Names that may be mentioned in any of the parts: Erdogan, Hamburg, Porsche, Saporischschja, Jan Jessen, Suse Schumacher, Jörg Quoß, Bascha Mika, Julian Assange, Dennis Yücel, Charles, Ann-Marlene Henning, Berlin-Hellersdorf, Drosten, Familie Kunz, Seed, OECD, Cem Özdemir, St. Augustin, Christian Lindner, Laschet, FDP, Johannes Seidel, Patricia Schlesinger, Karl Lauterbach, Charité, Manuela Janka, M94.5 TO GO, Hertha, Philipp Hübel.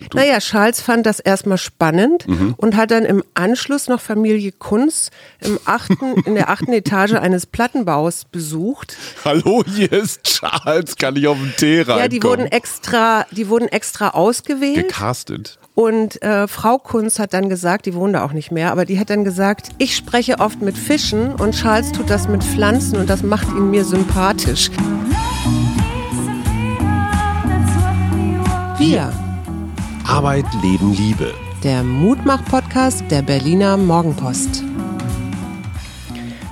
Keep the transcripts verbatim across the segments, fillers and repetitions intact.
Du? Naja, Charles fand das erstmal spannend mhm. und hat dann im Anschluss noch Familie Kunz im achten, in der achten Etage eines Plattenbaus besucht. Hallo, hier ist Charles, kann ich auf den Tee reinkommen? Ja, die wurden extra, die wurden extra ausgewählt. Gecastet. Und äh, Frau Kunz hat dann gesagt, die wohnt da auch nicht mehr, aber die hat dann gesagt, ich spreche oft mit Fischen und Charles tut das mit Pflanzen und das macht ihn mir sympathisch. Wir. Arbeit, Leben, Liebe. Der Mutmach-Podcast der Berliner Morgenpost.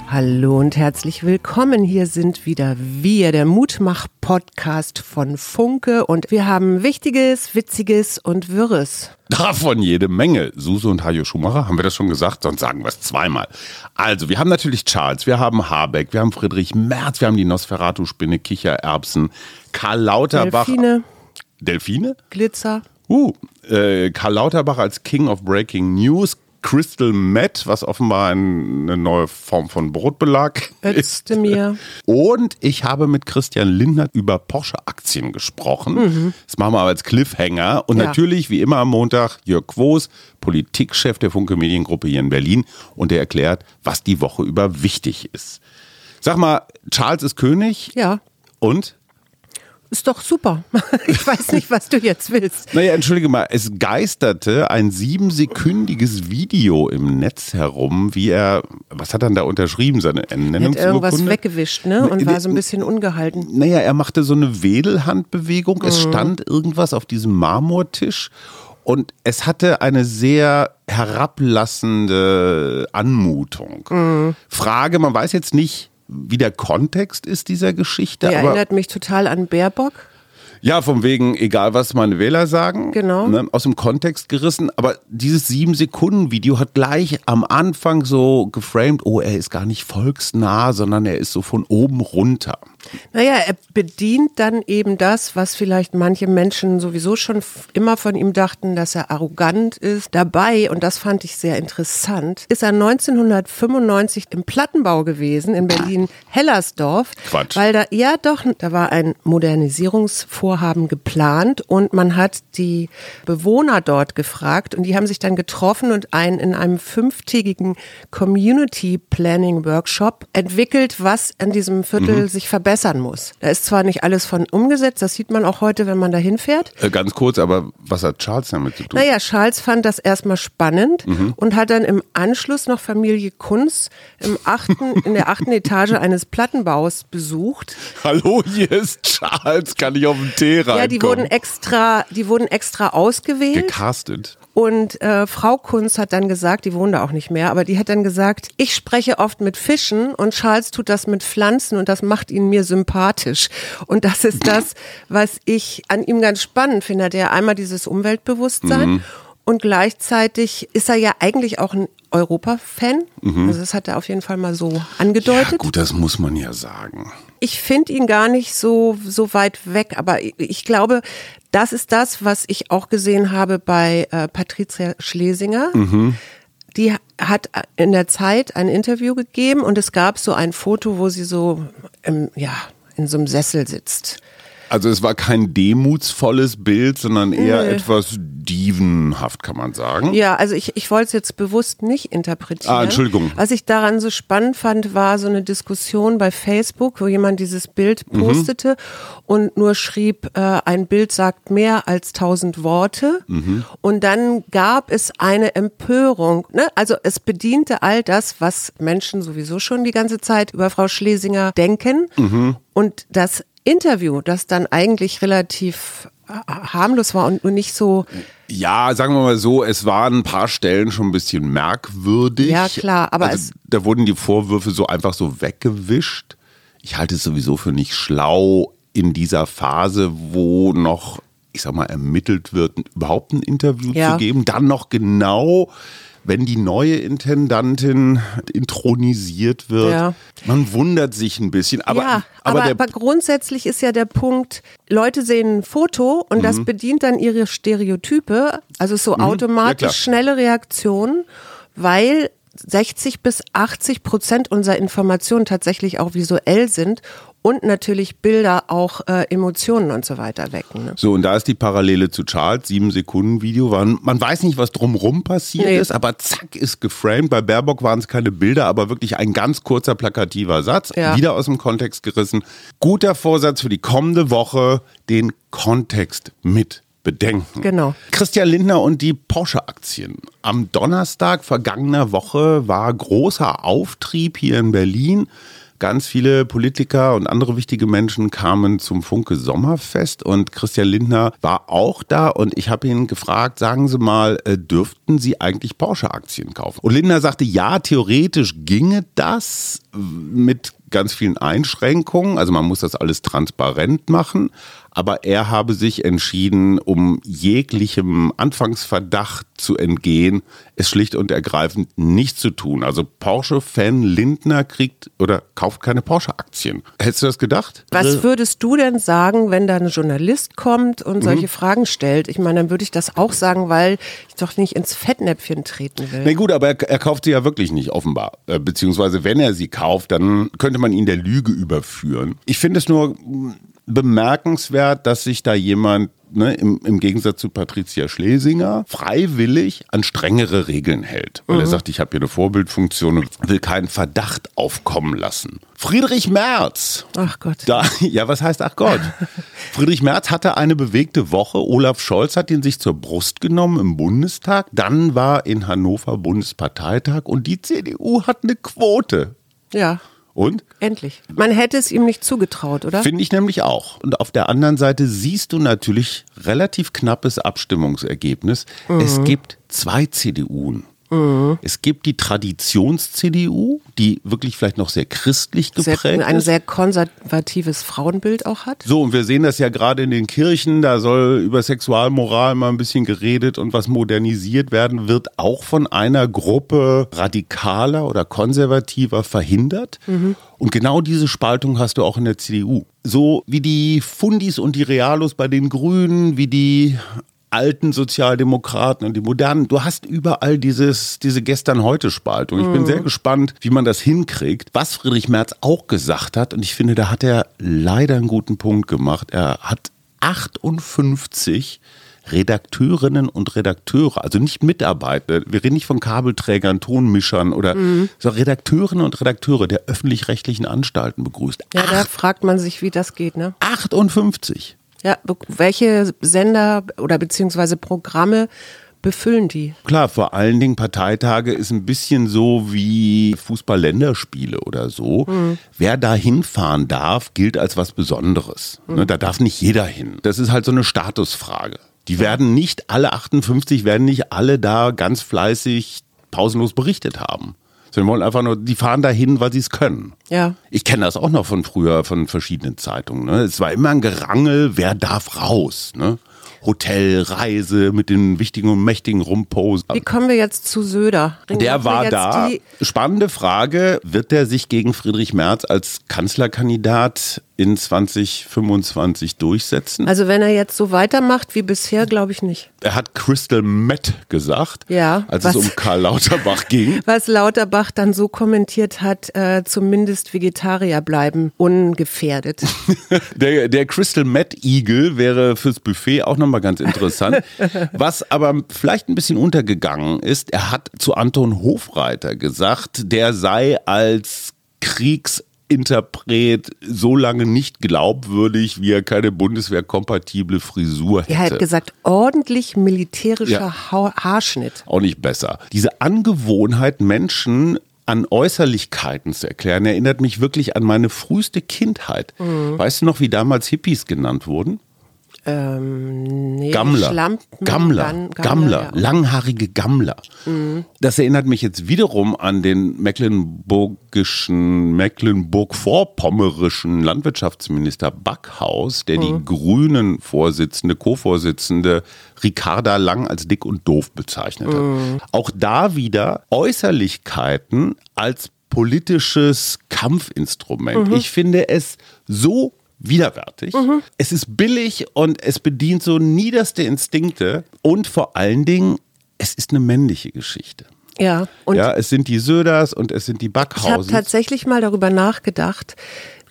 Hallo und herzlich willkommen. Hier sind wieder wir, der Mutmach-Podcast von Funke. Und wir haben Wichtiges, Witziges und Wirres. Davon jede Menge. Suse und Hajo Schumacher, haben wir das schon gesagt? Sonst sagen wir es zweimal. Also, wir haben natürlich Charles, wir haben Habeck, wir haben Friedrich Merz, wir haben die Nosferatu-Spinne, Kichererbsen, Karl Lauterbach. Delfine. Delfine? Glitzer. Uh, äh, Karl Lauterbach als King of Breaking News, Crystal Meth, was offenbar ein, eine neue Form von Brotbelag ist. Özdemir. Und ich habe mit Christian Lindner über Porsche-Aktien gesprochen. Mhm. Das machen wir aber als Cliffhanger. Und ja, natürlich, wie immer am Montag, Jörg Quoß, Politikchef der Funke Mediengruppe hier in Berlin. Und der erklärt, was die Woche über wichtig ist. Sag mal, Charles ist König. Ja. Und? Ist doch super. Ich weiß nicht, was du jetzt willst. Naja, entschuldige mal, es geisterte ein siebensekündiges Video im Netz herum, wie er, was hat er da unterschrieben, seine Ernennungsurkunde? Er hat irgendwas weggewischt, ne? Und war so ein bisschen ungehalten. Naja, er machte so eine Wedelhandbewegung, es stand irgendwas auf diesem Marmortisch und es hatte eine sehr herablassende Anmutung. Mhm. Frage, man weiß jetzt nicht, wie der Kontext ist dieser Geschichte. Der aber erinnert mich total an Baerbock. Ja, von wegen, egal was meine Wähler sagen. Genau. Ne, aus dem Kontext gerissen. Aber dieses sieben-Sekunden-Video hat gleich am Anfang so geframed, oh, er ist gar nicht volksnah, sondern er ist so von oben runter. Naja, er bedient dann eben das, was vielleicht manche Menschen sowieso schon f- immer von ihm dachten, dass er arrogant ist. Dabei, und das fand ich sehr interessant, ist er neunzehnhundertfünfundneunzig im Plattenbau gewesen, in Berlin-Hellersdorf. Quatsch. Weil da, ja doch, da war ein Modernisierungsvorhaben geplant und man hat die Bewohner dort gefragt und die haben sich dann getroffen und einen in einem fünftägigen Community Planning Workshop entwickelt, was in diesem Viertel mhm. sich verbessert muss. Da ist zwar nicht alles von umgesetzt, das sieht man auch heute, wenn man da hinfährt. Äh, ganz kurz, aber was hat Charles damit zu tun? Naja, Charles fand das erstmal spannend mhm. und hat dann im Anschluss noch Familie Kunz im achten, in der achten Etage eines Plattenbaus besucht. Hallo, hier ist Charles, kann ich auf den Tee reinkommen? Ja, die wurden extra, die wurden extra ausgewählt. Gecastet. Und äh, Frau Kunz hat dann gesagt, die wohnt da auch nicht mehr, aber die hat dann gesagt, ich spreche oft mit Fischen und Charles tut das mit Pflanzen und das macht ihn mir sympathisch. Und das ist das, was ich an ihm ganz spannend finde. Er hat ja einmal dieses Umweltbewusstsein mhm. und gleichzeitig ist er ja eigentlich auch ein Europa-Fan. Mhm. Also das hat er auf jeden Fall mal so angedeutet. Ja, gut, das muss man ja sagen. Ich finde ihn gar nicht so, so weit weg, aber ich, ich glaube, das ist das, was ich auch gesehen habe bei äh, Patricia Schlesinger. Mhm. Die hat in der Zeit ein Interview gegeben und es gab so ein Foto, wo sie so im, ja, in so einem Sessel sitzt. Also es war kein demutsvolles Bild, sondern eher Nö. etwas dievenhaft, kann man sagen. Ja, also ich, ich wollte es jetzt bewusst nicht interpretieren. Ah, Entschuldigung. Was ich daran so spannend fand, war so eine Diskussion bei Facebook, wo jemand dieses Bild postete mhm. und nur schrieb, äh, ein Bild sagt mehr als tausend Worte. Mhm. Und dann gab es eine Empörung. Ne? Also es bediente all das, was Menschen sowieso schon die ganze Zeit über Frau Schlesinger denken. Mhm. Und das Interview, das dann eigentlich relativ harmlos war und nur nicht so... Ja, sagen wir mal so, es waren ein paar Stellen schon ein bisschen merkwürdig. Ja, klar, aber also, es... Da wurden die Vorwürfe so einfach so weggewischt. Ich halte es sowieso für nicht schlau, in dieser Phase, wo noch, ich sag mal, ermittelt wird, überhaupt ein Interview ja. zu geben. Dann noch genau... Wenn die neue Intendantin intronisiert wird, ja. man wundert sich ein bisschen. Aber, ja, aber, aber, der aber grundsätzlich ist ja der Punkt, Leute sehen ein Foto und mhm. das bedient dann ihre Stereotype, also so mhm. automatisch ja, schnelle Reaktionen, weil sechzig bis achtzig Prozent unserer Informationen tatsächlich auch visuell sind und natürlich Bilder auch äh, Emotionen und so weiter wecken. Ne? So, und da ist die Parallele zu Charles, sieben Sekunden Video. Waren, man weiß nicht, was drumherum passiert nee. ist, aber zack, ist geframed. Bei Baerbock waren es keine Bilder, aber wirklich ein ganz kurzer, plakativer Satz. Ja. Wieder aus dem Kontext gerissen. Guter Vorsatz für die kommende Woche, den Kontext mit bedenken. Genau. Christian Lindner und die Porsche-Aktien. Am Donnerstag vergangener Woche war großer Auftrieb hier in Berlin. Ganz viele Politiker und andere wichtige Menschen kamen zum Funke Sommerfest und Christian Lindner war auch da und ich habe ihn gefragt, sagen Sie mal, dürften Sie eigentlich Porsche-Aktien kaufen? Und Lindner sagte, ja, theoretisch ginge das mit ganz vielen Einschränkungen, also man muss das alles transparent machen, aber er habe sich entschieden, um jeglichem Anfangsverdacht zu entgehen, es schlicht und ergreifend nicht zu tun. Also Porsche-Fan Lindner kriegt oder kauft keine Porsche-Aktien. Hättest du das gedacht? Was würdest du denn sagen, wenn da ein Journalist kommt und solche mhm. Fragen stellt? Ich meine, dann würde ich das auch sagen, weil ich doch nicht ins Fettnäpfchen treten will. Na gut, aber er, er kauft sie ja wirklich nicht, offenbar. Beziehungsweise wenn er sie kauft, dann könnte man ihn der Lüge überführen. Ich finde es nur bemerkenswert, dass sich da jemand, ne, im, im Gegensatz zu Patricia Schlesinger, freiwillig an strengere Regeln hält. Weil mhm. er sagt, ich habe hier eine Vorbildfunktion und will keinen Verdacht aufkommen lassen. Friedrich Merz. Ach Gott. Da, ja, was heißt ach Gott? Friedrich Merz hatte eine bewegte Woche. Olaf Scholz hat ihn sich zur Brust genommen im Bundestag. Dann war in Hannover Bundesparteitag und die C D U hat eine Quote. Ja. Und? Endlich. Man hätte es ihm nicht zugetraut, oder? Finde ich nämlich auch. Und auf der anderen Seite siehst du natürlich relativ knappes Abstimmungsergebnis. Mhm. Es gibt zwei C D U en. Mhm. Es gibt die Traditions-C D U, die wirklich vielleicht noch sehr christlich geprägt sehr, ist. Ein sehr konservatives Frauenbild auch hat. So, und wir sehen das ja gerade in den Kirchen, da soll über Sexualmoral mal ein bisschen geredet und was modernisiert werden, wird auch von einer Gruppe radikaler oder konservativer verhindert. Mhm. Und genau diese Spaltung hast du auch in der C D U. So wie die Fundis und die Realos bei den Grünen, wie die alten Sozialdemokraten und die modernen, du hast überall dieses, diese Gestern-Heute-Spaltung. Ich bin sehr gespannt, wie man das hinkriegt. Was Friedrich Merz auch gesagt hat, und ich finde, da hat er leider einen guten Punkt gemacht, er hat achtundfünfzig Redakteurinnen und Redakteure, also nicht Mitarbeiter, wir reden nicht von Kabelträgern, Tonmischern oder mhm. so Redakteurinnen und Redakteure der öffentlich-rechtlichen Anstalten begrüßt. Ja, Acht, da fragt man sich, wie das geht, ne? achtundfünfzig. Ja, welche Sender oder beziehungsweise Programme befüllen die? Klar, vor allen Dingen Parteitage ist ein bisschen so wie Fußball-Länderspiele oder so. Mhm. Wer da hinfahren darf, gilt als was Besonderes. Mhm. Da darf nicht jeder hin. Das ist halt so eine Statusfrage. Die werden nicht alle achtundfünfzig, werden nicht alle da ganz fleißig pausenlos berichtet haben. Wir wollen einfach nur, die fahren dahin, weil sie es können. Ja. Ich kenne das auch noch von früher, von verschiedenen Zeitungen. Ne? Es war immer ein Gerangel, wer darf raus? Ne? Hotel, Reise, mit den Wichtigen und Mächtigen rumposen. Wie kommen wir jetzt zu Söder? Ringen der war da. Spannende Frage, wird der sich gegen Friedrich Merz als Kanzlerkandidat in zwanzig fünfundzwanzig durchsetzen? Also wenn er jetzt so weitermacht wie bisher, glaube ich nicht. Er hat Crystal Meth gesagt, ja, als was, es um Karl Lauterbach ging. Was Lauterbach dann so kommentiert hat, äh, zumindest Vegetarier bleiben ungefährdet. der, der Crystal Meth-Igel wäre fürs Buffet auch nochmal ganz interessant. Was aber vielleicht ein bisschen untergegangen ist, er hat zu Anton Hofreiter gesagt, der sei als Kriegs- Interpret so lange nicht glaubwürdig, wie er keine bundeswehrkompatible Frisur hätte. Er hat gesagt, ordentlich militärischer ja. ha- Haarschnitt. Auch nicht besser. Diese Angewohnheit, Menschen an Äußerlichkeiten zu erklären, erinnert mich wirklich an meine früheste Kindheit. Mhm. Weißt du noch, wie damals Hippies genannt wurden? Ähm, nee, Gammler. Schlampen, Gammler, Gammler, Gammler ja. Langhaarige Gammler. Mhm. Das erinnert mich jetzt wiederum an den mecklenburgischen, mecklenburg-vorpommerischen Landwirtschaftsminister Backhaus, der mhm. die Grünen-Vorsitzende, Co-Vorsitzende Ricarda Lang als dick und doof bezeichnet hat. Mhm. Auch da wieder Äußerlichkeiten als politisches Kampfinstrument. Mhm. Ich finde es so widerwärtig. Mhm. Es ist billig und es bedient so niederste Instinkte und vor allen Dingen, es ist eine männliche Geschichte. Ja, und ja, es sind die Söders und es sind die Backhaus. Ich habe tatsächlich mal darüber nachgedacht,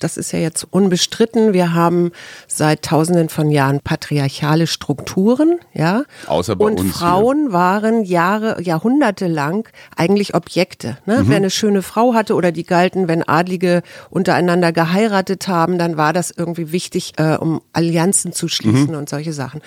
das ist ja jetzt unbestritten, wir haben seit tausenden von Jahren patriarchale Strukturen, ja. Außer bei und uns. Und Frauen hier. waren Jahre, Jahrhunderte lang eigentlich Objekte, ne? Mhm. Wer eine schöne Frau hatte oder die galten, wenn Adlige untereinander geheiratet haben, dann war das irgendwie wichtig, äh, um Allianzen zu schließen mhm. und solche Sachen.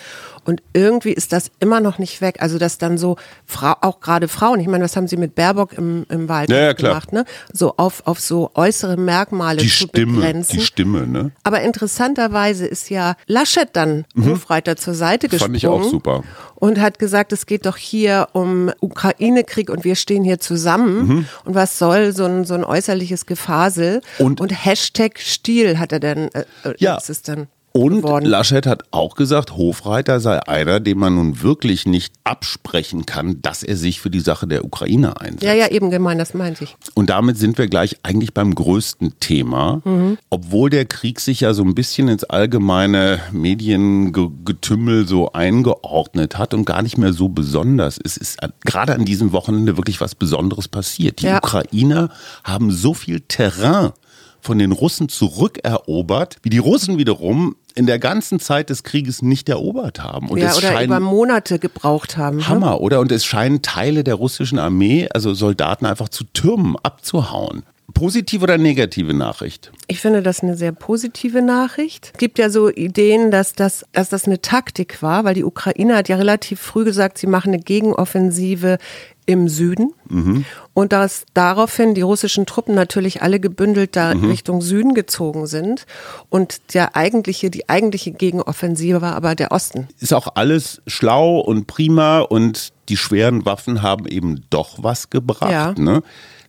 Und irgendwie ist das immer noch nicht weg, also dass dann so, Fra- auch gerade Frauen, ich meine, was haben sie mit Baerbock im, im Wahlkampf ja, ja, gemacht, ne? So auf, auf so äußere Merkmale die zu Stimme. Grenzen. Die Stimme, ne? Aber interessanterweise ist ja Laschet dann mhm. Hofreiter zur Seite gesprungen. Fand ich auch super. Und hat gesagt, es geht doch hier um Ukraine-Krieg und wir stehen hier zusammen. Mhm. Und was soll so ein, so ein äußerliches Gefasel? Und, und Hashtag Stil hat er dann, äh, ja. ist es dann. Und geworden. Laschet hat auch gesagt, Hofreiter sei einer, dem man nun wirklich nicht absprechen kann, dass er sich für die Sache der Ukraine einsetzt. Ja, ja, eben gemein, das meinte ich. Und damit sind wir gleich eigentlich beim größten Thema. Mhm. Obwohl der Krieg sich ja so ein bisschen ins allgemeine Mediengetümmel so eingeordnet hat und gar nicht mehr so besonders ist, ist gerade an diesem Wochenende wirklich was Besonderes passiert. Die ja. Ukrainer haben so viel Terrain von den Russen zurückerobert, wie die Russen wiederum in der ganzen Zeit des Krieges nicht erobert haben. Und ja, es oder über Monate gebraucht haben. Hammer, ne? Oder? Und es scheinen Teile der russischen Armee, also Soldaten, einfach zu Türmen abzuhauen. Positive oder negative Nachricht? Ich finde das eine sehr positive Nachricht. Es gibt ja so Ideen, dass das, dass das eine Taktik war, weil die Ukraine hat ja relativ früh gesagt, sie machen eine Gegenoffensive im Süden mhm. und dass daraufhin die russischen Truppen natürlich alle gebündelt da mhm. Richtung Süden gezogen sind und der eigentliche, die eigentliche Gegenoffensive war aber der Osten. Ist auch alles schlau und prima und die schweren Waffen haben eben doch was gebracht. Ja. Ne?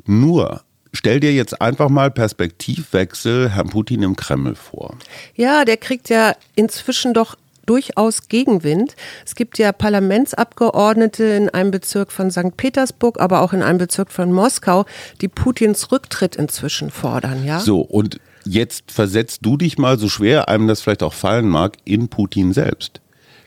Nur stell dir jetzt einfach mal Perspektivwechsel Herrn Putin im Kreml vor. Ja, der kriegt ja inzwischen doch durchaus Gegenwind. Es gibt ja Parlamentsabgeordnete in einem Bezirk von Sankt Petersburg, aber auch in einem Bezirk von Moskau, die Putins Rücktritt inzwischen fordern. Ja? So, und jetzt versetzt du dich mal, so schwer einem das vielleicht auch fallen mag, in Putin selbst.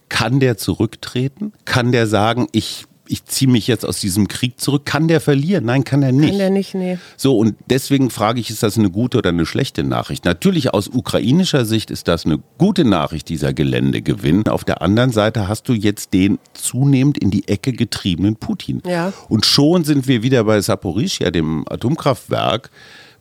Kann der zurücktreten? Kann der sagen, ich... ich ziehe mich jetzt aus diesem Krieg zurück. Kann der verlieren? Nein, kann er nicht. Kann der nicht, nee. So, und deswegen frage ich, ist das eine gute oder eine schlechte Nachricht? Natürlich aus ukrainischer Sicht ist das eine gute Nachricht, dieser Geländegewinn. Auf der anderen Seite hast du jetzt den zunehmend in die Ecke getriebenen Putin. Ja. Und schon sind wir wieder bei Saporischschja, dem Atomkraftwerk,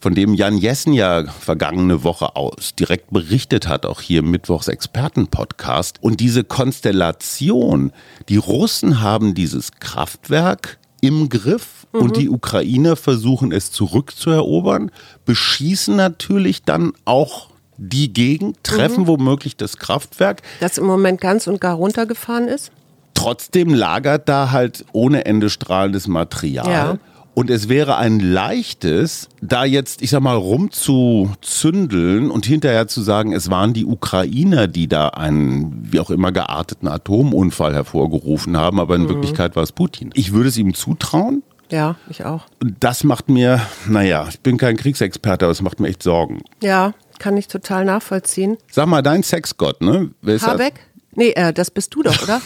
von dem Jan Jessen ja vergangene Woche aus direkt berichtet hat, auch hier im Mittwochs-Experten-Podcast. Und diese Konstellation, die Russen haben dieses Kraftwerk im Griff mhm. und die Ukrainer versuchen es zurückzuerobern, beschießen natürlich dann auch die Gegend, treffen mhm. womöglich das Kraftwerk. Das im Moment ganz und gar runtergefahren ist. Trotzdem lagert da halt ohne Ende strahlendes Material. Ja. Und es wäre ein leichtes, da jetzt, ich sag mal, rumzuzündeln und hinterher zu sagen, es waren die Ukrainer, die da einen, wie auch immer, gearteten Atomunfall hervorgerufen haben. Aber in mhm. Wirklichkeit war es Putin. Ich würde es ihm zutrauen. Ja, ich auch. Und das macht mir, naja, ich bin kein Kriegsexperte, aber es macht mir echt Sorgen. Ja, kann ich total nachvollziehen. Sag mal, dein Sexgott, ne? Wer ist Habeck? Das? Nee, äh, das bist du doch, oder?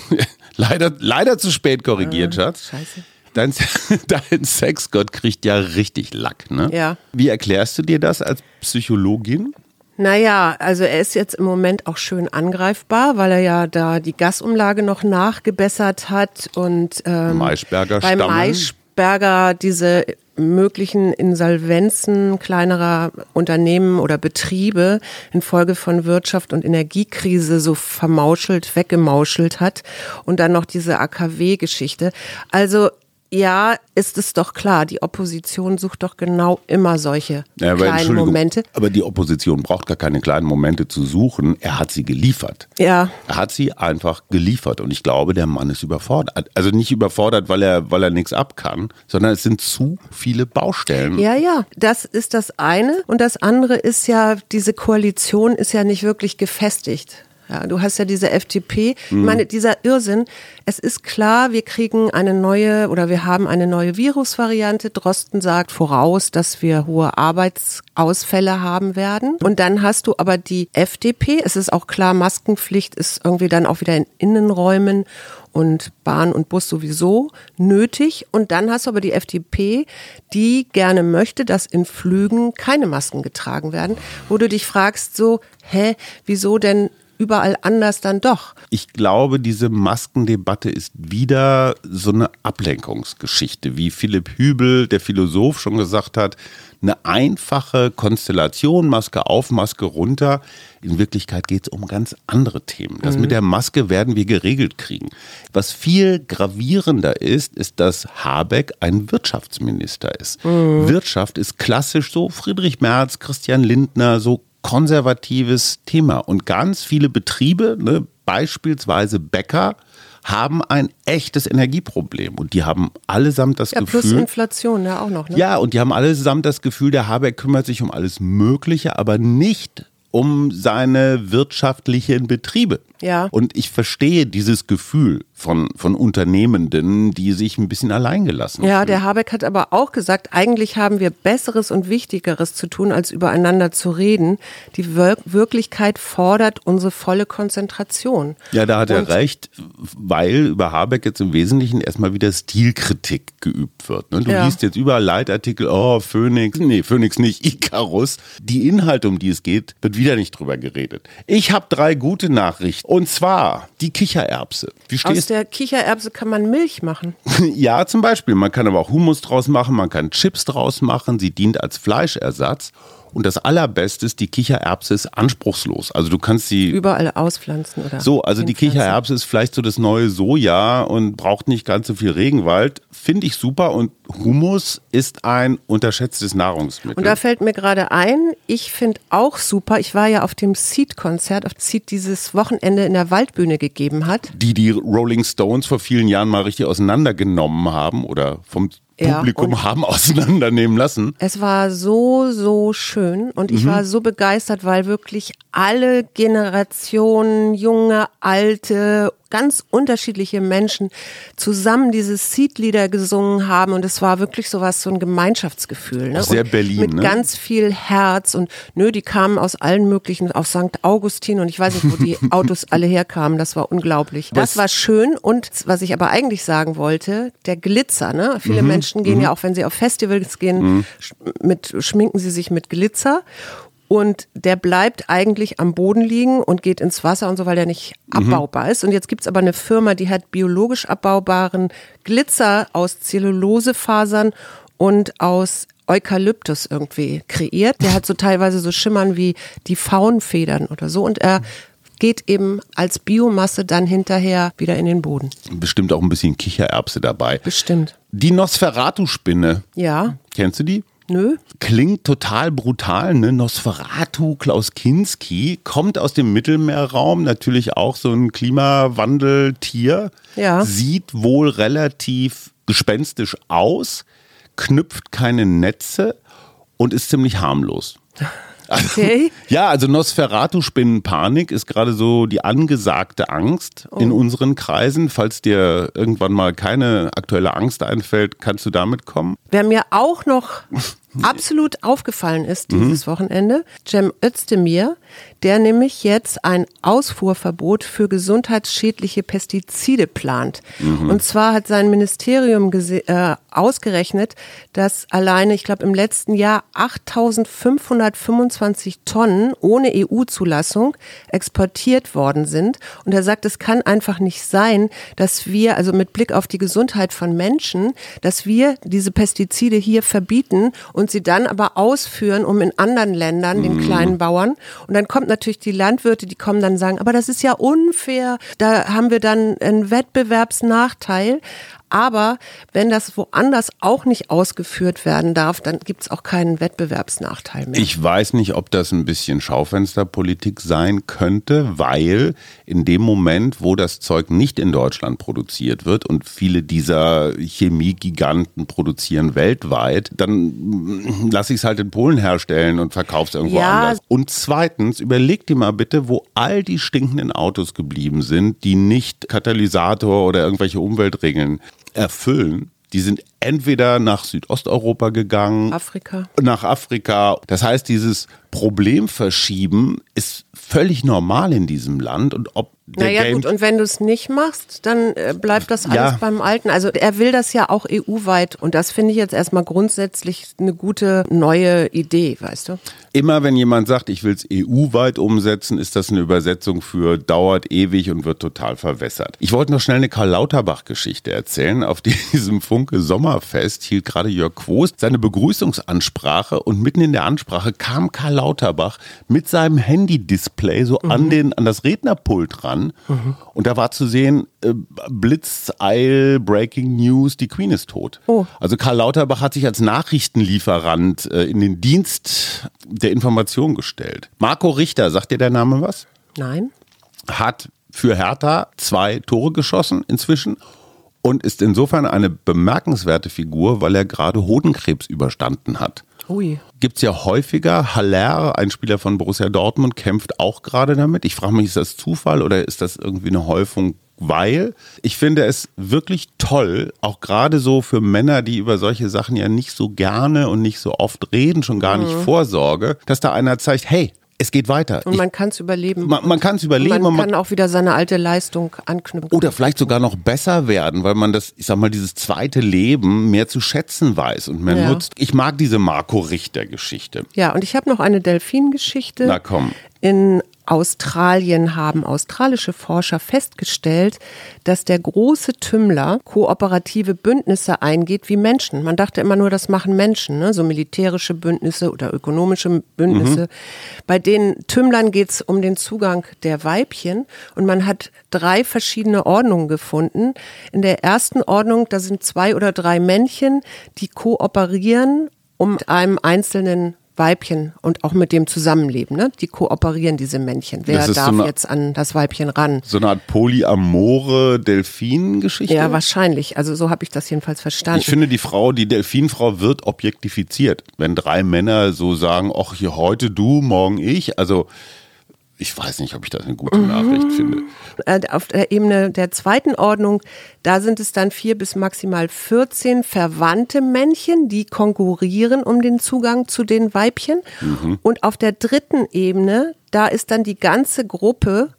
leider, leider zu spät korrigiert, äh, Schatz. Scheiße. Dein, dein Sexgott kriegt ja richtig Lack, ne? Ja. Wie erklärst du dir das als Psychologin? Naja, also er ist jetzt im Moment auch schön angreifbar, weil er ja da die Gasumlage noch nachgebessert hat und ähm, Maisberger bei Maisberger diese möglichen Insolvenzen kleinerer Unternehmen oder Betriebe infolge von Wirtschaft und Energiekrise so vermauschelt, weggemauschelt hat und dann noch diese A K W-Geschichte. Also ja, ist es doch klar, die Opposition sucht doch genau immer solche ja, aber kleinen Momente. Aber die Opposition braucht gar keine kleinen Momente zu suchen, er hat sie geliefert. Ja. Er hat sie einfach geliefert und ich glaube, der Mann ist überfordert. Also nicht überfordert, weil er, weil er nichts ab kann, sondern es sind zu viele Baustellen. Ja, ja, das ist das eine und das andere ist ja, diese Koalition ist ja nicht wirklich gefestigt. Ja, du hast ja diese F D P, mhm. ich meine, dieser Irrsinn, es ist klar, wir kriegen eine neue oder wir haben eine neue Virusvariante. Drosten sagt voraus, dass wir hohe Arbeitsausfälle haben werden. Und dann hast du aber die F D P, es ist auch klar, Maskenpflicht ist irgendwie dann auch wieder in Innenräumen und Bahn und Bus sowieso nötig. Und dann hast du aber die F D P, die gerne möchte, dass in Flügen keine Masken getragen werden, wo du dich fragst so, hä, wieso denn überall anders dann doch? Ich glaube, diese Maskendebatte ist wieder so eine Ablenkungsgeschichte, wie Philipp Hübel, der Philosoph, schon gesagt hat, eine einfache Konstellation, Maske auf, Maske runter. In Wirklichkeit geht es um ganz andere Themen. Das mhm. mit der Maske werden wir geregelt kriegen. Was viel gravierender ist, ist, dass Habeck ein Wirtschaftsminister ist. Mhm. Wirtschaft ist klassisch so Friedrich Merz, Christian Lindner, so konservatives Thema. Und ganz viele Betriebe, ne, beispielsweise Bäcker, haben ein echtes Energieproblem. Und die haben allesamt das ja, Gefühl... Ja, plus Inflation ja auch noch. Ne? Ja, und die haben allesamt das Gefühl, der Habeck kümmert sich um alles Mögliche, aber nicht um seine wirtschaftlichen Betriebe. Ja. Und ich verstehe dieses Gefühl von, von Unternehmenden, die sich ein bisschen alleingelassen fühlen. Ja, der Habeck hat aber auch gesagt, eigentlich haben wir Besseres und Wichtigeres zu tun, als übereinander zu reden. Die Wir- Wirklichkeit fordert unsere volle Konzentration. Ja, da hat und er recht, weil über Habeck jetzt im Wesentlichen erstmal wieder Stilkritik geübt wird. Ne? Du ja. liest jetzt überall Leitartikel, oh, Phoenix, nee, Phoenix nicht, Icarus. Die Inhalte, um die es geht, wird wieder nicht drüber geredet. Ich habe drei gute Nachrichten. Und zwar die Kichererbse. Wie stehst Aus der Kichererbse kann man Milch machen. Ja, zum Beispiel. Man kann aber auch Hummus draus machen, man kann Chips draus machen. Sie dient als Fleischersatz. Und das Allerbeste ist, die Kichererbse ist anspruchslos. Also du kannst sie... Überall auspflanzen, oder? So, also die Kichererbse ist vielleicht so das neue Soja und braucht nicht ganz so viel Regenwald. Finde ich super. Und Hummus ist ein unterschätztes Nahrungsmittel. Und da fällt mir gerade ein, ich finde auch super, ich war ja auf dem Seed-Konzert, auf Seed dieses Wochenende in der Waldbühne gegeben hat. Die die Rolling Stones vor vielen Jahren mal richtig auseinandergenommen haben oder vom... Publikum ja, haben auseinandernehmen lassen. Es war so, so schön und ich mhm. war so begeistert, weil wirklich alle Generationen, junge, alte, ganz unterschiedliche Menschen zusammen diese Seed-Lieder gesungen haben und es war wirklich sowas, so ein Gemeinschaftsgefühl. Ne? Sehr Berlin. Mit ne? ganz viel Herz und nö, die kamen aus allen möglichen, aus Sankt Augustin und ich weiß nicht, wo die Autos alle herkamen, das war unglaublich. Das, das war schön und was ich aber eigentlich sagen wollte, der Glitzer, ne? Viele mhm. Menschen gehen mhm. ja auch, wenn sie auf Festivals gehen, mhm. mit, schminken sie sich mit Glitzer. Und der bleibt eigentlich am Boden liegen und geht ins Wasser und so, weil der nicht abbaubar mhm. ist. Und jetzt gibt's aber eine Firma, die hat biologisch abbaubaren Glitzer aus Zellulosefasern und aus Eukalyptus irgendwie kreiert. Der hat so teilweise so Schimmern wie die Faunfedern oder so. Und er geht eben als Biomasse dann hinterher wieder in den Boden. Bestimmt auch ein bisschen Kichererbse dabei. Bestimmt. Die Nosferatu-Spinne. Ja. Kennst du die? Nö. Klingt total brutal, ne? Nosferatu, Klaus Kinski, kommt aus dem Mittelmeerraum, natürlich auch so ein Klimawandeltier, ja. Sieht wohl relativ gespenstisch aus, knüpft keine Netze und ist ziemlich harmlos. Okay. Also, ja, also Nosferatu-Spinnenpanik ist gerade so die angesagte Angst oh. in unseren Kreisen. Falls dir irgendwann mal keine aktuelle Angst einfällt, kannst du damit kommen. Wer mir auch noch absolut aufgefallen ist dieses mhm. Wochenende, Cem Özdemir, der nämlich jetzt ein Ausfuhrverbot für gesundheitsschädliche Pestizide plant. Mhm. Und zwar hat sein Ministerium gese- äh, ausgerechnet, dass alleine, ich glaube im letzten Jahr achttausendfünfhundertfünfundzwanzig Tonnen ohne E U-Zulassung exportiert worden sind. Und er sagt, es kann einfach nicht sein, dass wir, also mit Blick auf die Gesundheit von Menschen, dass wir diese Pestizide hier verbieten und Und sie dann aber ausführen, um in anderen Ländern, den kleinen Bauern. Und dann kommt natürlich die Landwirte, die kommen dann sagen, aber das ist ja unfair, da haben wir dann einen Wettbewerbsnachteil. Aber wenn das woanders auch nicht ausgeführt werden darf, dann gibt es auch keinen Wettbewerbsnachteil mehr. Ich weiß nicht, ob das ein bisschen Schaufensterpolitik sein könnte, weil in dem Moment, wo das Zeug nicht in Deutschland produziert wird und viele dieser Chemiegiganten produzieren weltweit, dann lasse ich es halt in Polen herstellen und verkaufe es irgendwo ja. anders. Und zweitens, überleg dir mal bitte, wo all die stinkenden Autos geblieben sind, die nicht Katalysator oder irgendwelche Umweltregeln erfüllen. Die sind entweder nach Südosteuropa gegangen, Afrika. nach Afrika. Das heißt, dieses Problemverschieben ist völlig normal in diesem Land. Und ob der naja, Game gut, und wenn du es nicht machst, dann bleibt das alles ja. beim Alten. Also er will das ja auch E U-weit und das finde ich jetzt erstmal grundsätzlich eine gute neue Idee, weißt du? Immer wenn jemand sagt, ich will es E U-weit umsetzen, ist das eine Übersetzung für dauert ewig und wird total verwässert. Ich wollte noch schnell eine Karl Lauterbach-Geschichte erzählen. Auf diesem Funke-Sommerfest hielt gerade Jörg Quoß seine Begrüßungsansprache und mitten in der Ansprache kam Karl Lauterbach mit seinem Handy-Display so mhm. an, den, an das Rednerpult ran. Mhm. Und da war zu sehen, äh, Blitzeil, Breaking News, die Queen ist tot. Oh. Also Karl Lauterbach hat sich als Nachrichtenlieferant äh, in den Dienst der Information gestellt. Marco Richter, sagt dir der Name was? Nein. Hat für Hertha zwei Tore geschossen inzwischen und ist insofern eine bemerkenswerte Figur, weil er gerade Hodenkrebs überstanden hat. Gibt es ja häufiger. Haller, ein Spieler von Borussia Dortmund, kämpft auch gerade damit. Ich frage mich, ist das Zufall oder ist das irgendwie eine Häufung? Weil ich finde es wirklich toll, auch gerade so für Männer, die über solche Sachen ja nicht so gerne und nicht so oft reden, schon gar nicht mhm. Vorsorge, dass da einer zeigt, hey, es geht weiter. Und ich, man kann es überleben. Man, man kann es überleben. Und man, und man kann auch wieder seine alte Leistung anknüpfen. Oder vielleicht sogar noch besser werden, weil man das, ich sag mal, dieses zweite Leben mehr zu schätzen weiß und mehr ja. nutzt. Ich mag diese Marco-Richter-Geschichte. Ja, und ich habe noch eine Delfin-Geschichte. Na komm. In Australien haben australische Forscher festgestellt, dass der große Tümmler kooperative Bündnisse eingeht wie Menschen. Man dachte immer nur, das machen Menschen, ne? So militärische Bündnisse oder ökonomische Bündnisse. Mhm. Bei den Tümlern geht es um den Zugang der Weibchen und man hat drei verschiedene Ordnungen gefunden. In der ersten Ordnung, da sind zwei oder drei Männchen, die kooperieren, um mit einem einzelnen Weibchen und auch mit dem Zusammenleben, ne? Die kooperieren, diese Männchen. Wer darf so eine, jetzt an das Weibchen ran? So eine Art Polyamore-Delfin-Geschichte? Ja, wahrscheinlich. Also so habe ich das jedenfalls verstanden. Ich finde, die Frau, die Delfinfrau wird objektifiziert. Wenn drei Männer so sagen, ach, hier heute du, morgen ich, also ich weiß nicht, ob ich das eine gute Nachricht mhm. finde. Auf der Ebene der zweiten Ordnung, da sind es dann vier bis maximal vierzehn verwandte Männchen, die konkurrieren um den Zugang zu den Weibchen. Mhm. Und auf der dritten Ebene, da ist dann die ganze Gruppe,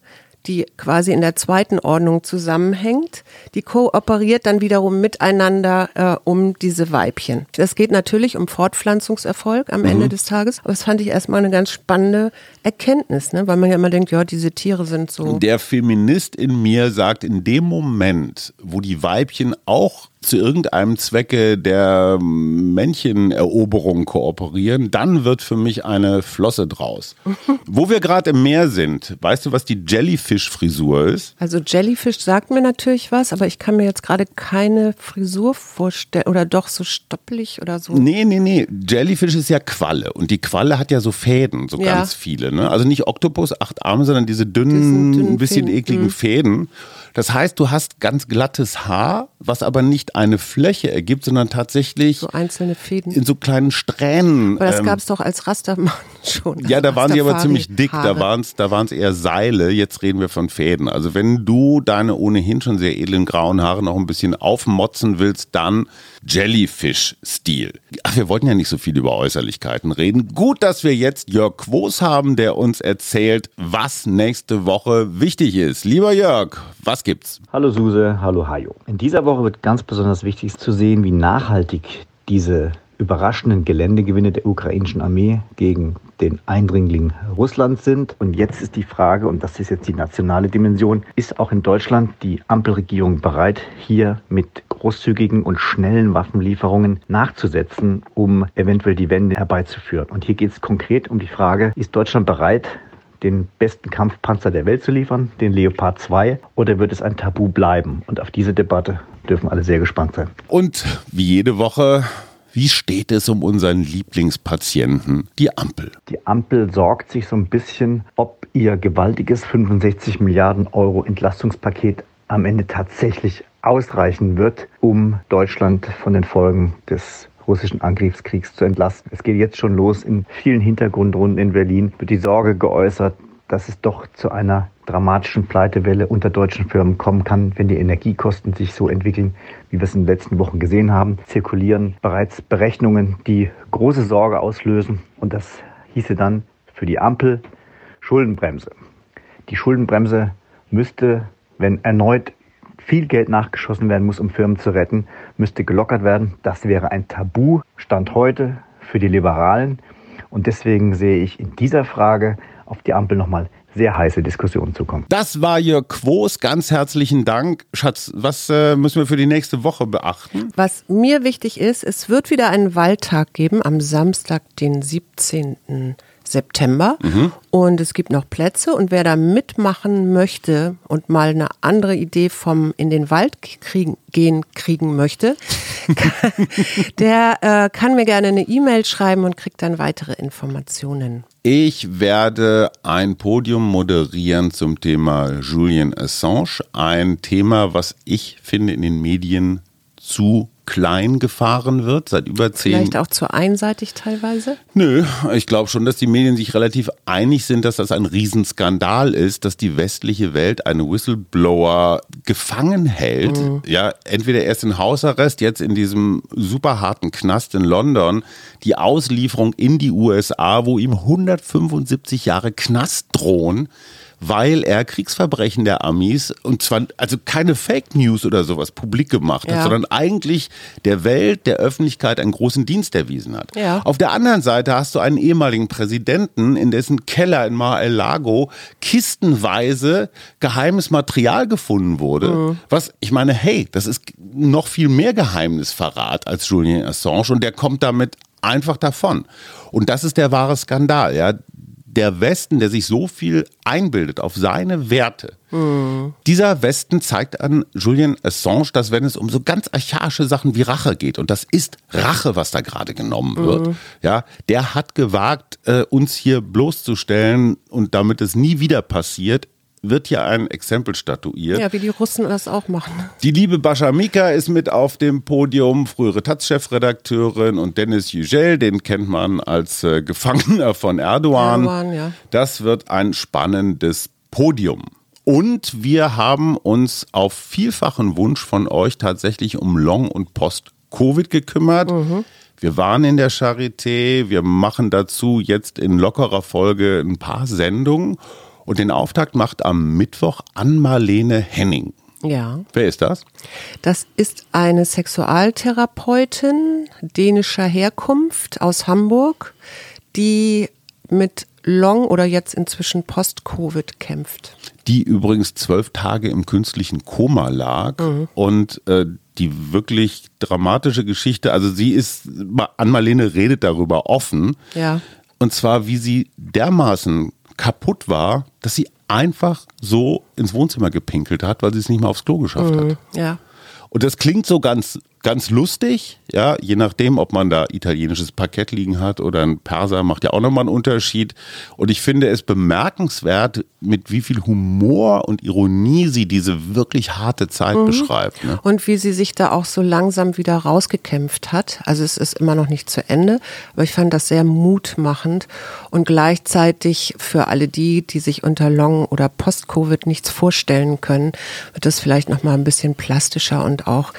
die quasi in der zweiten Ordnung zusammenhängt, die kooperiert dann wiederum miteinander äh, um diese Weibchen. Das geht natürlich um Fortpflanzungserfolg am mhm. Ende des Tages, aber das fand ich erstmal eine ganz spannende Erkenntnis, ne? Weil man ja immer denkt, ja, diese Tiere sind so. Der Feminist in mir sagt, in dem Moment, wo die Weibchen auch zu irgendeinem Zwecke der Männcheneroberung kooperieren, dann wird für mich eine Flosse draus. Wo wir gerade im Meer sind, weißt du, was die Jellyfish-Frisur ist? Also Jellyfish sagt mir natürlich was, aber ich kann mir jetzt gerade keine Frisur vorstellen oder doch so stoppelig oder so. Nee, nee, nee. Jellyfish ist ja Qualle und die Qualle hat ja so Fäden, so ja. ganz viele. Ne? Also nicht Oktopus, acht Arme, sondern diese dünnen, dünnen ein bisschen Fäden. ekligen mhm. Fäden. Das heißt, du hast ganz glattes Haar, was aber nicht eine Fläche ergibt, sondern tatsächlich so einzelne Fäden in so kleinen Strähnen. Aber das ähm, gab es doch als Rastermann schon. Ja, da waren die aber ziemlich dick, Haare. da waren es da waren's eher Seile, jetzt reden wir von Fäden. Also wenn du deine ohnehin schon sehr edlen grauen Haare noch ein bisschen aufmotzen willst, dann Jellyfish-Stil. Ach, wir wollten ja nicht so viel über Äußerlichkeiten reden. Gut, dass wir jetzt Jörg Quoß haben, der uns erzählt, was nächste Woche wichtig ist. Lieber Jörg, was gibt's? Hallo Suse, hallo Hajo. In dieser Woche wird ganz besonders wichtig zu sehen, wie nachhaltig diese überraschenden Geländegewinne der ukrainischen Armee gegen den Eindringling Russlands sind. Und jetzt ist die Frage, und das ist jetzt die nationale Dimension, ist auch in Deutschland die Ampelregierung bereit, hier mit großzügigen und schnellen Waffenlieferungen nachzusetzen, um eventuell die Wende herbeizuführen. Und hier geht es konkret um die Frage, ist Deutschland bereit, den besten Kampfpanzer der Welt zu liefern, den Leopard zwei, oder wird es ein Tabu bleiben? Und auf diese Debatte dürfen alle sehr gespannt sein. Und wie jede Woche, wie steht es um unseren Lieblingspatienten, die Ampel? Die Ampel sorgt sich so ein bisschen, ob ihr gewaltiges fünfundsechzig Milliarden Euro Entlastungspaket am Ende tatsächlich ausreichen wird, um Deutschland von den Folgen des russischen Angriffskriegs zu entlasten. Es geht jetzt schon los. In vielen Hintergrundrunden in Berlin wird die Sorge geäußert, dass es doch zu einer dramatischen Pleitewelle unter deutschen Firmen kommen kann, wenn die Energiekosten sich so entwickeln, wie wir es in den letzten Wochen gesehen haben. Zirkulieren bereits Berechnungen, die große Sorge auslösen. Und das hieße dann für die Ampel Schuldenbremse. Die Schuldenbremse müsste, wenn erneut viel Geld nachgeschossen werden muss, um Firmen zu retten, müsste gelockert werden. Das wäre ein Tabu, Stand heute, für die Liberalen. Und deswegen sehe ich in dieser Frage auf die Ampel nochmal sehr heiße Diskussionen zukommen. Das war Jörg Quoß. Ganz herzlichen Dank. Schatz, was äh, müssen wir für die nächste Woche beachten? Was mir wichtig ist, es wird wieder einen Wahltag geben am Samstag, den siebzehnten September. Mhm. Und es gibt noch Plätze. Und wer da mitmachen möchte und mal eine andere Idee vom in den Wald kriegen, gehen kriegen möchte, kann, der äh, kann mir gerne eine E-Mail schreiben und kriegt dann weitere Informationen. Ich werde ein Podium moderieren zum Thema Julian Assange. Ein Thema, was ich finde in den Medien zu klein gefahren wird, seit über zehn... Vielleicht auch zu einseitig teilweise? Nö, ich glaube schon, dass die Medien sich relativ einig sind, dass das ein Riesenskandal ist, dass die westliche Welt eine Whistleblower gefangen hält. Mhm. Ja, entweder erst in Hausarrest, jetzt in diesem super harten Knast in London, die Auslieferung in die U S A, wo ihm hundertfünfundsiebzig Jahre Knast drohen, weil er Kriegsverbrechen der Amis, und zwar also keine Fake News oder sowas, publik gemacht hat, ja, sondern eigentlich der Welt, der Öffentlichkeit einen großen Dienst erwiesen hat. Ja. Auf der anderen Seite hast du einen ehemaligen Präsidenten, in dessen Keller in Mar-a-Lago kistenweise geheimes Material gefunden wurde. Mhm. Was, ich meine, hey, das ist noch viel mehr Geheimnisverrat als Julian Assange, und der kommt damit einfach davon. Und das ist der wahre Skandal, ja. Der Westen, der sich so viel einbildet auf seine Werte. Mhm. Dieser Westen zeigt an Julian Assange, dass wenn es um so ganz archaische Sachen wie Rache geht, und das ist Rache, was da gerade genommen wird, mhm. ja, der hat gewagt, äh, uns hier bloßzustellen, und damit es nie wieder passiert, wird hier ein Exempel statuiert. Ja, wie die Russen das auch machen. Die liebe Bascha Mika ist mit auf dem Podium, frühere Taz-Chefredakteurin, und Dennis Yücel, den kennt man als äh, Gefangener von Erdogan. Erdogan, ja. Das wird ein spannendes Podium. Und wir haben uns auf vielfachen Wunsch von euch tatsächlich um Long- und Post-Covid gekümmert. Mhm. Wir waren in der Charité, wir machen dazu jetzt in lockerer Folge ein paar Sendungen. Und den Auftakt macht am Mittwoch Ann-Marlene Henning. Ja. Wer ist das? Das ist eine Sexualtherapeutin dänischer Herkunft aus Hamburg, die mit Long- oder jetzt inzwischen Post-Covid kämpft. Die übrigens zwölf Tage im künstlichen Koma lag, mhm. und äh, die wirklich dramatische Geschichte, also sie ist, Ann-Marlene redet darüber offen, ja. Und zwar wie sie dermaßen kaputt war, dass sie einfach so ins Wohnzimmer gepinkelt hat, weil sie es nicht mal aufs Klo geschafft mhm, hat. Ja. Und das klingt so ganz, ganz lustig, ja, je nachdem, ob man da italienisches Parkett liegen hat oder ein Perser, macht ja auch nochmal einen Unterschied. Und ich finde es bemerkenswert, mit wie viel Humor und Ironie sie diese wirklich harte Zeit mhm. beschreibt. Ne? Und wie sie sich da auch so langsam wieder rausgekämpft hat. Also es ist immer noch nicht zu Ende, aber ich fand das sehr mutmachend. Und gleichzeitig für alle die, die sich unter Long- oder Post-Covid nichts vorstellen können, wird das vielleicht nochmal ein bisschen plastischer, und auch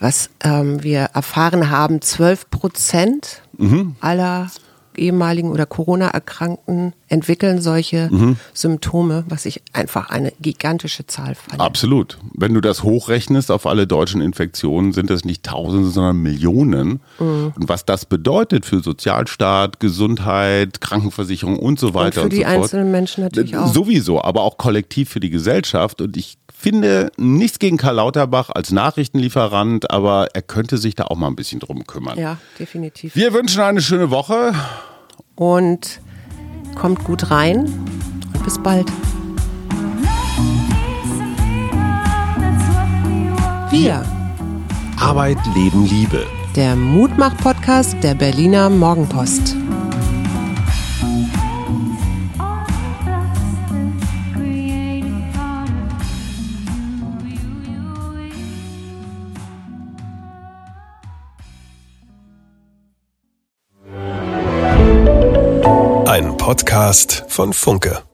was ähm, wir erfahren haben, zwölf Prozent mhm. aller ehemaligen oder Corona-Erkrankten entwickeln solche mhm. Symptome, was ich einfach eine gigantische Zahl fand. Absolut. Wenn du das hochrechnest auf alle deutschen Infektionen, sind das nicht Tausende, sondern Millionen. Mhm. Und was das bedeutet für Sozialstaat, Gesundheit, Krankenversicherung und so weiter und so fort. Für die einzelnen Menschen natürlich auch. Sowieso, aber auch kollektiv für die Gesellschaft. Und ich finde nichts gegen Karl Lauterbach als Nachrichtenlieferant, aber er könnte sich da auch mal ein bisschen drum kümmern. Ja, definitiv. Wir wünschen eine schöne Woche. Und kommt gut rein. Bis bald. Wir. Arbeit, Leben, Liebe. Der Mutmach-Podcast der Berliner Morgenpost. Podcast von Funke.